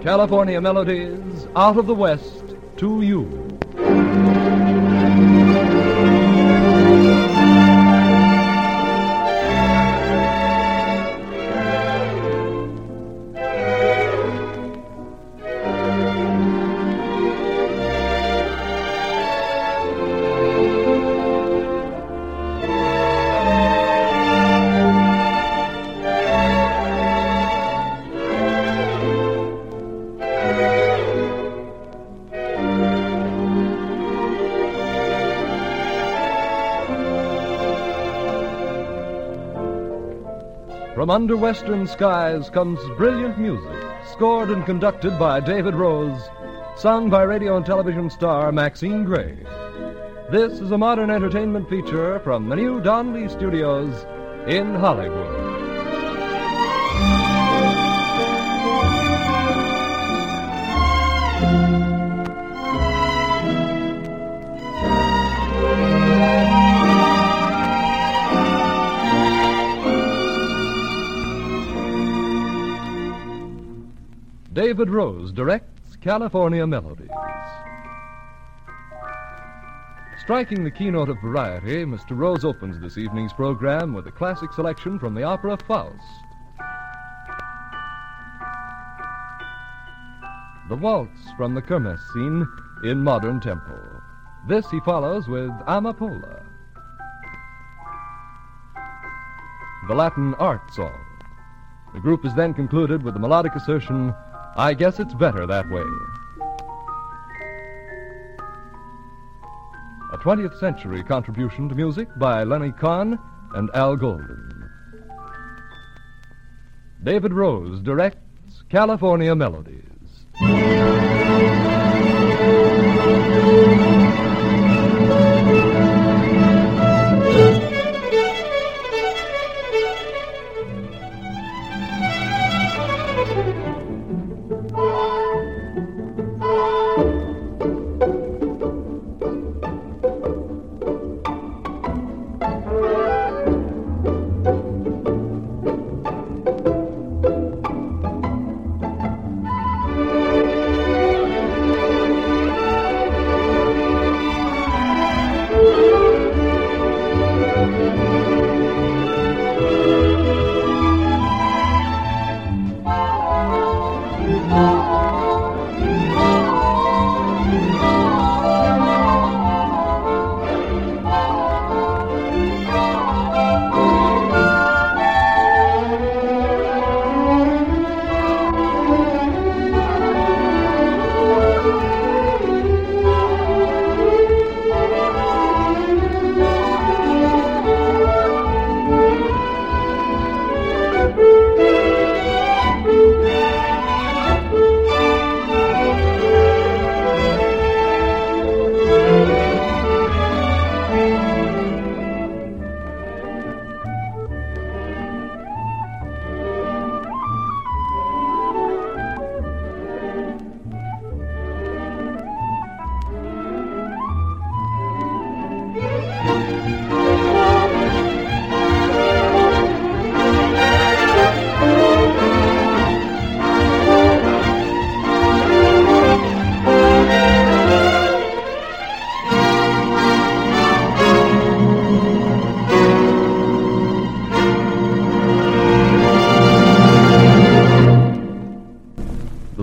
California Melodies, out of the West to you. From under western skies comes brilliant music, scored and conducted by David Rose, sung by radio and television star Maxine Gray. This is a modern entertainment feature from the new Don Lee Studios in Hollywood. David Rose directs California Melodies. Striking the keynote of variety, Mr. Rose opens this evening's program with a classic selection from the opera Faust. The waltz from the Kermesse scene in modern tempo. This he follows with Amapola, the Latin art song. The group is then concluded with the melodic assertion, "I guess it's better that way." A 20th century contribution to music by Lenny Kahn and Al Golden. David Rose directs California Melodies.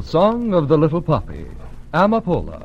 Song of the Little Poppy, Amapola.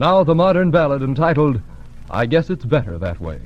Now the modern ballad entitled, I Guess It's Better That Way.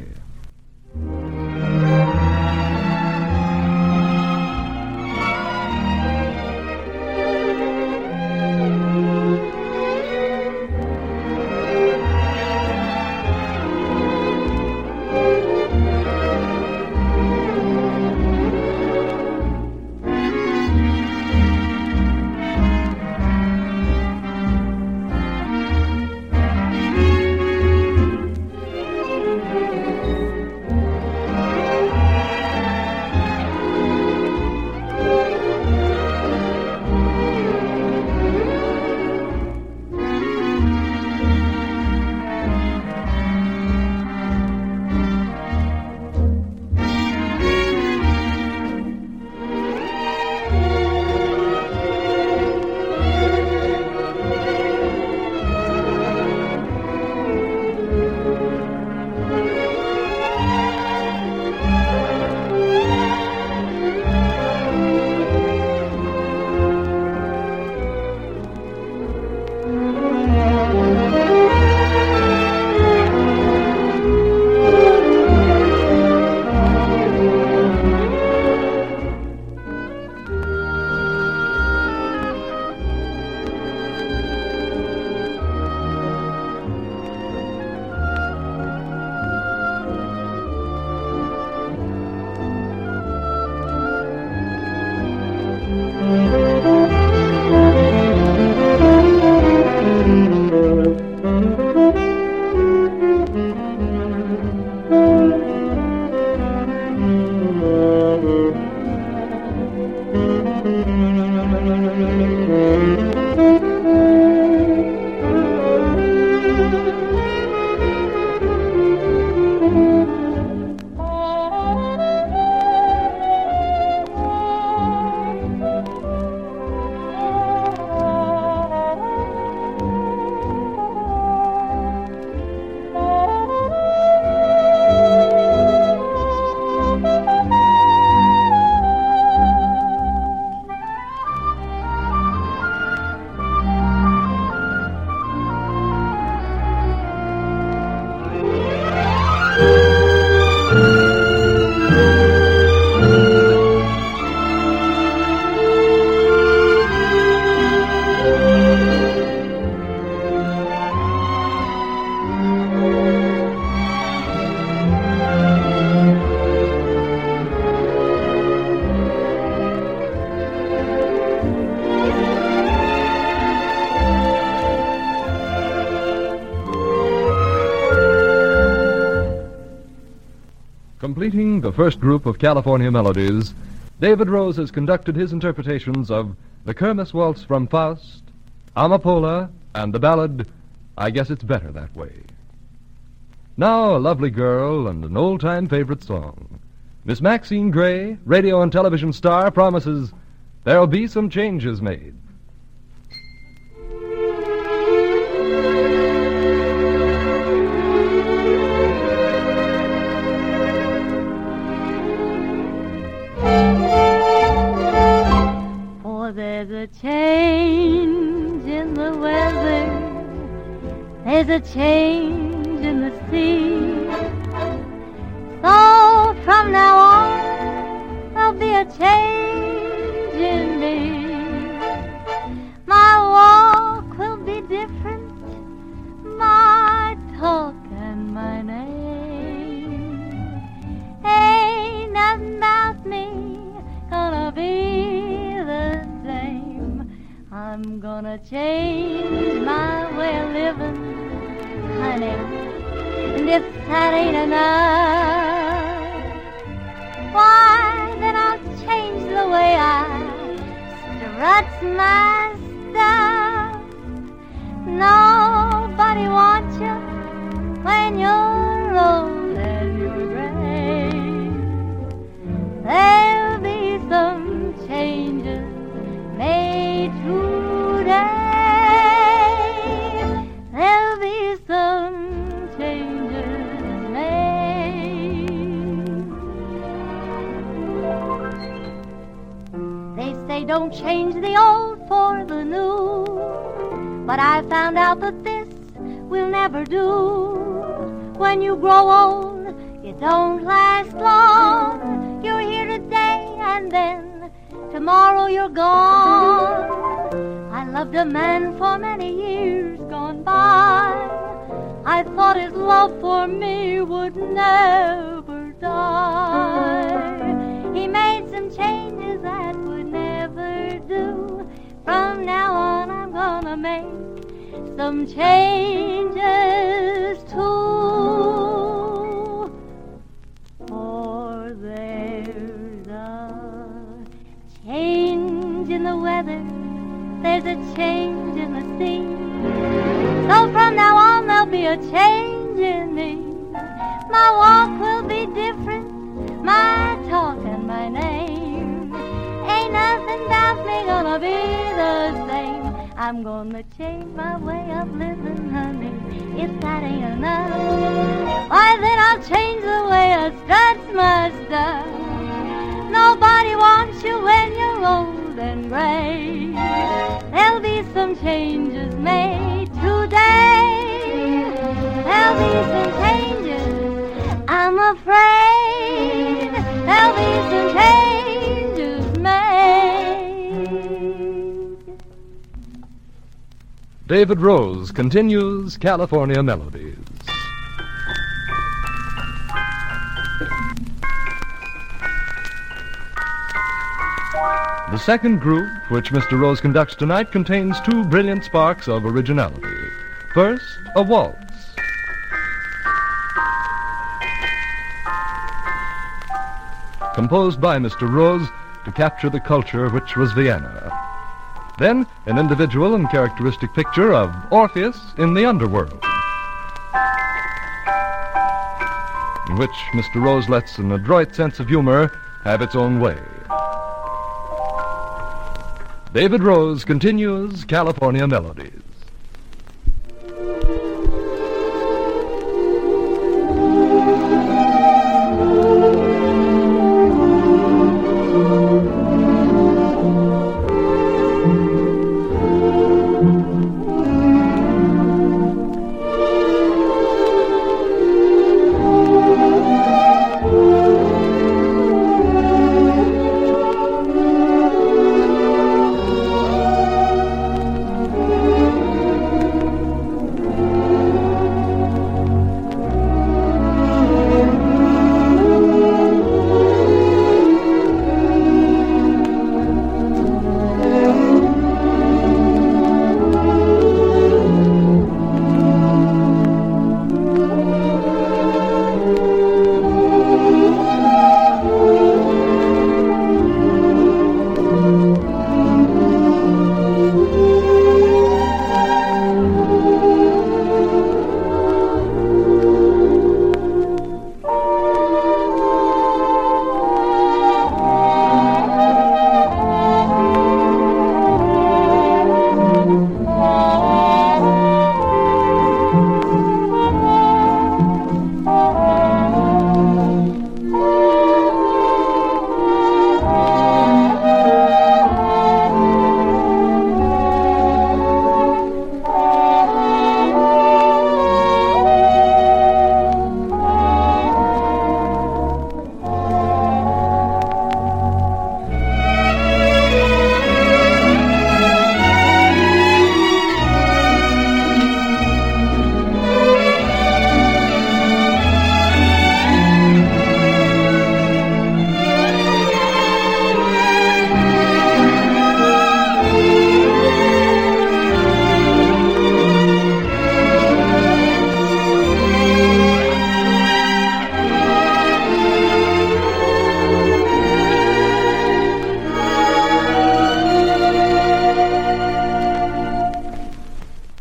Completing the first group of California Melodies, David Rose has conducted his interpretations of the Kermesse Waltz from Faust, Amapola, and the ballad, I Guess It's Better That Way. Now a lovely girl and an old-time favorite song. Miss Maxine Gray, radio and television star, promises there'll be some changes made. There's a change in the weather, there's a change in the sea. So from now on, there'll be a change in me. My walk will be different, my talk and my name. Ain't nothing about me gonna be the same. I'm gonna change my way of living, honey, and if that ain't enough, why, then I'll change the way I struts my stuff. Nobody wants you when you're old and you're gray. There'll be some changes made today. There'll be some changes made. They say don't change the old for the new, but I found out that this will never do. When you grow old, you don't last long. You're here today and then tomorrow you're gone. I loved a man for many years gone by. I thought his love for me would never die. He made some changes that would never do. From now on I'm gonna make some changes too. For there's a change in the weather, there's a change in the sea. So from now on there'll be a change in me. My walk will be different, my talk and my name. Ain't nothing about me gonna be the same. I'm gonna change my way of living, honey. If that ain't enough, why then I'll change the way I struts my stuff. Nobody wants you when you're old and gray. There'll be some changes made today. There'll be some changes, I'm afraid. There'll be some changes made. David Rose continues California Melodies. The second group, which Mr. Rose conducts tonight, contains two brilliant sparks of originality. First, a waltz. Composed by Mr. Rose to capture the culture which was Vienna. Then, an individual and characteristic picture of Orpheus in the Underworld, in which Mr. Rose lets an adroit sense of humor have its own way. David Rose continues California Melodies.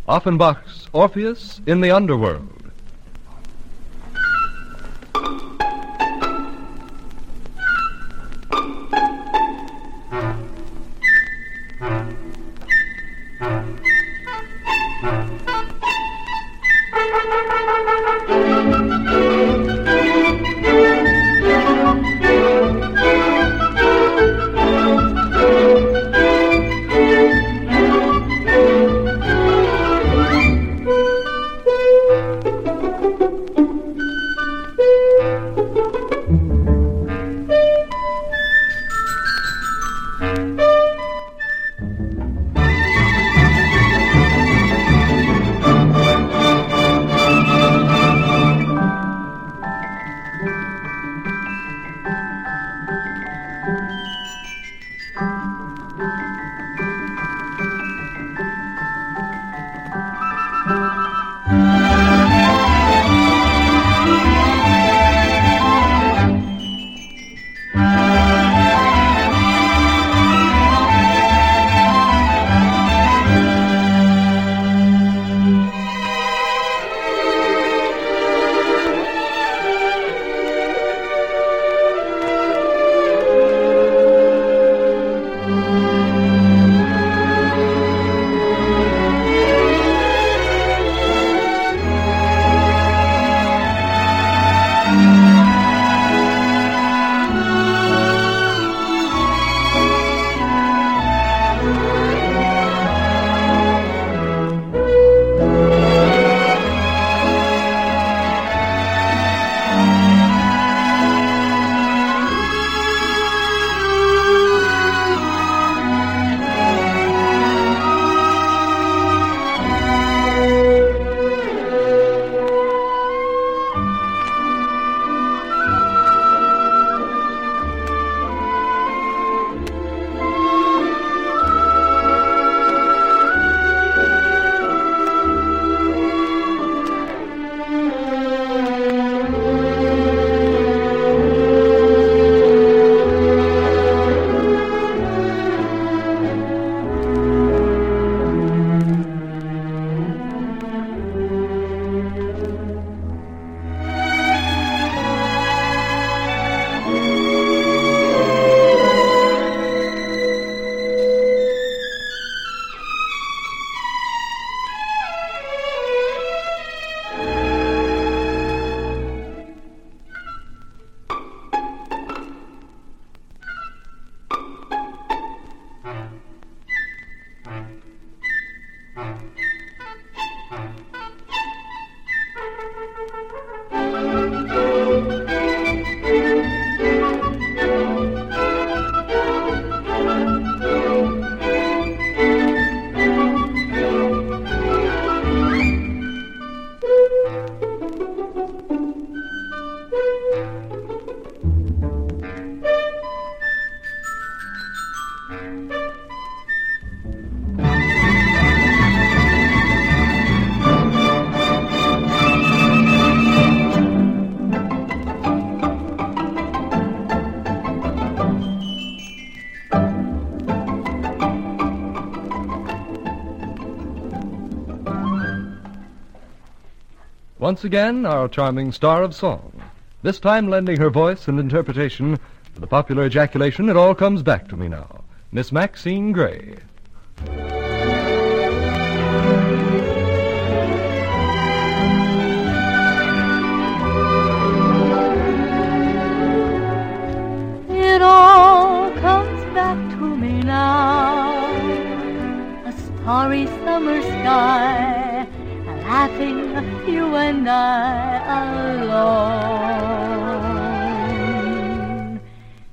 Offenbach's Orpheus in the Underworld. Once again, our charming star of song, this time lending her voice and interpretation to the popular ejaculation, "It all comes back to me now," Miss Maxine Gray. It all comes back to me now, a starry summer sky, laughing, you and I alone.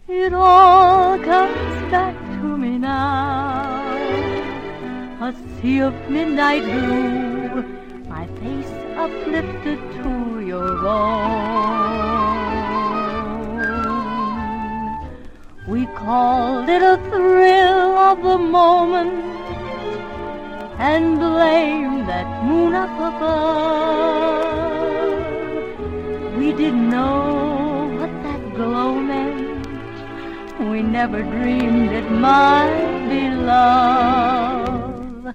It all comes back to me now, a sea of midnight blue, my face uplifted to your own. We called it a thrill of the moment and blame that moon up above. We didn't know what that glow meant, we never dreamed it might be love.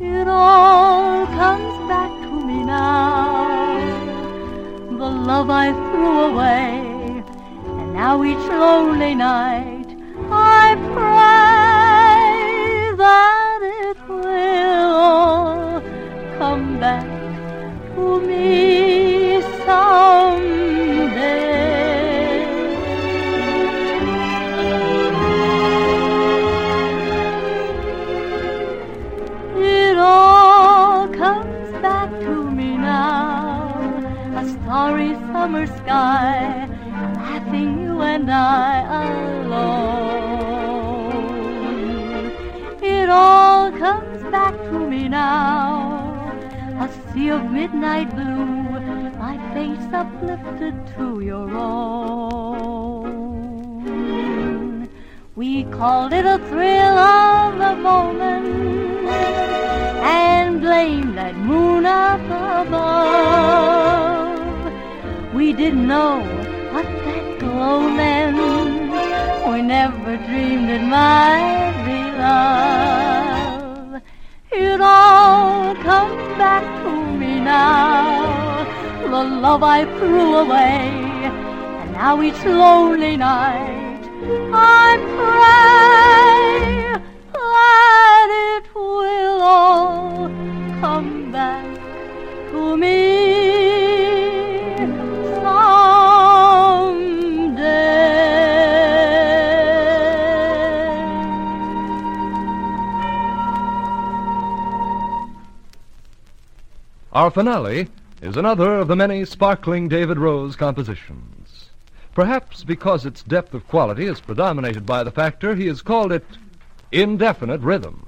It all comes back to me now, the love I threw away, and now each lonely night I pray that it will come back to me someday. It all comes back to me now, a starry summer sky, laughing, you and I alone. It all comes back to me now, a sea of midnight blue, my face uplifted to your own. We called it a thrill of the moment and blamed that moon above. above. We didn't know what that glow meant. We never dreamed it might be love. It all comes back to me now, the love I threw away. And now each lonely night I pray that it will all come back to me someday. Our finale is another of the many sparkling David Rose compositions. Perhaps because its depth of quality is predominated by the factor, he has called it indefinite rhythm.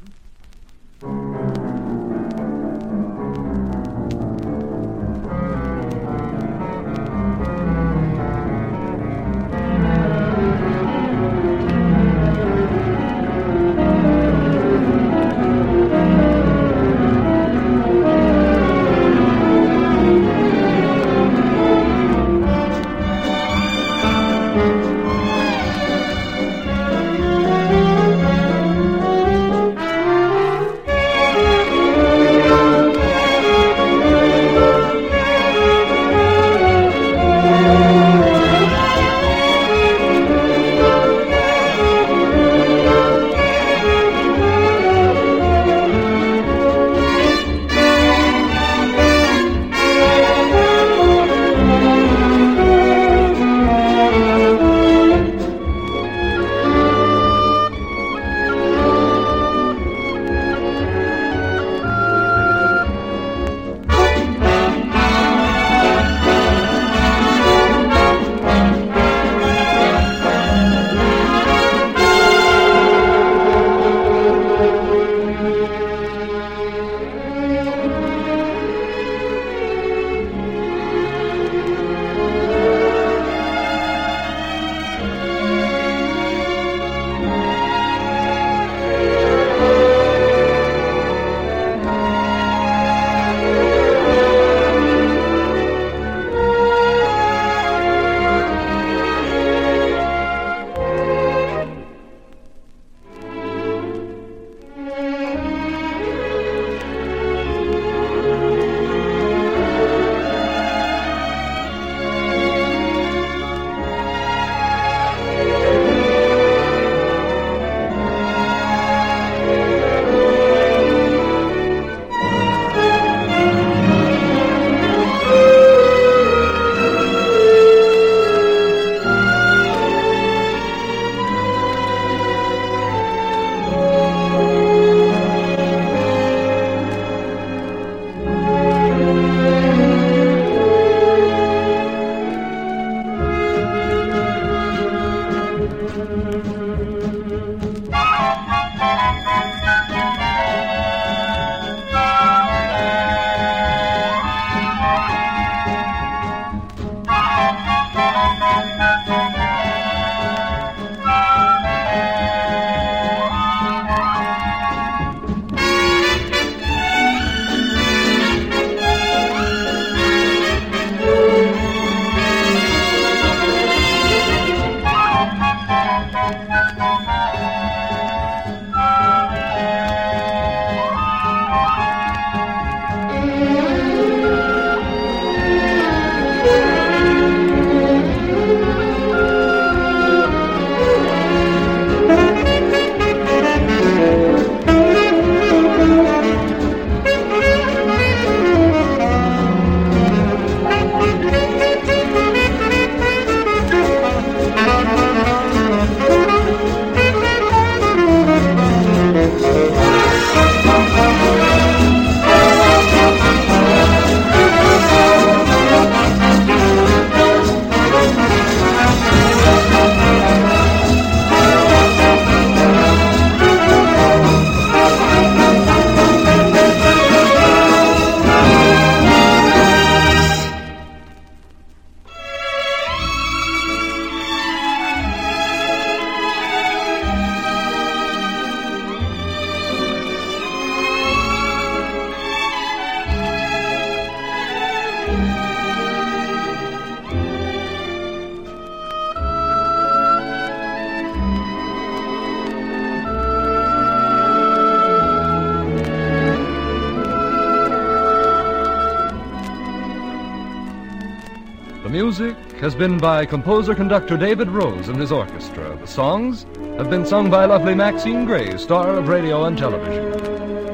music has been by composer-conductor David Rose and his orchestra. The songs have been sung by lovely Maxine Gray, star of radio and television.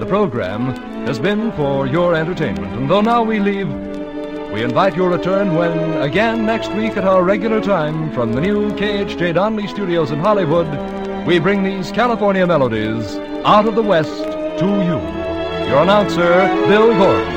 The program has been for your entertainment. And though now we leave, we invite your return when, again next week at our regular time, from the new KHJ Don Lee Studios in Hollywood, we bring these California melodies out of the West to you. Your announcer, Bill Gordy.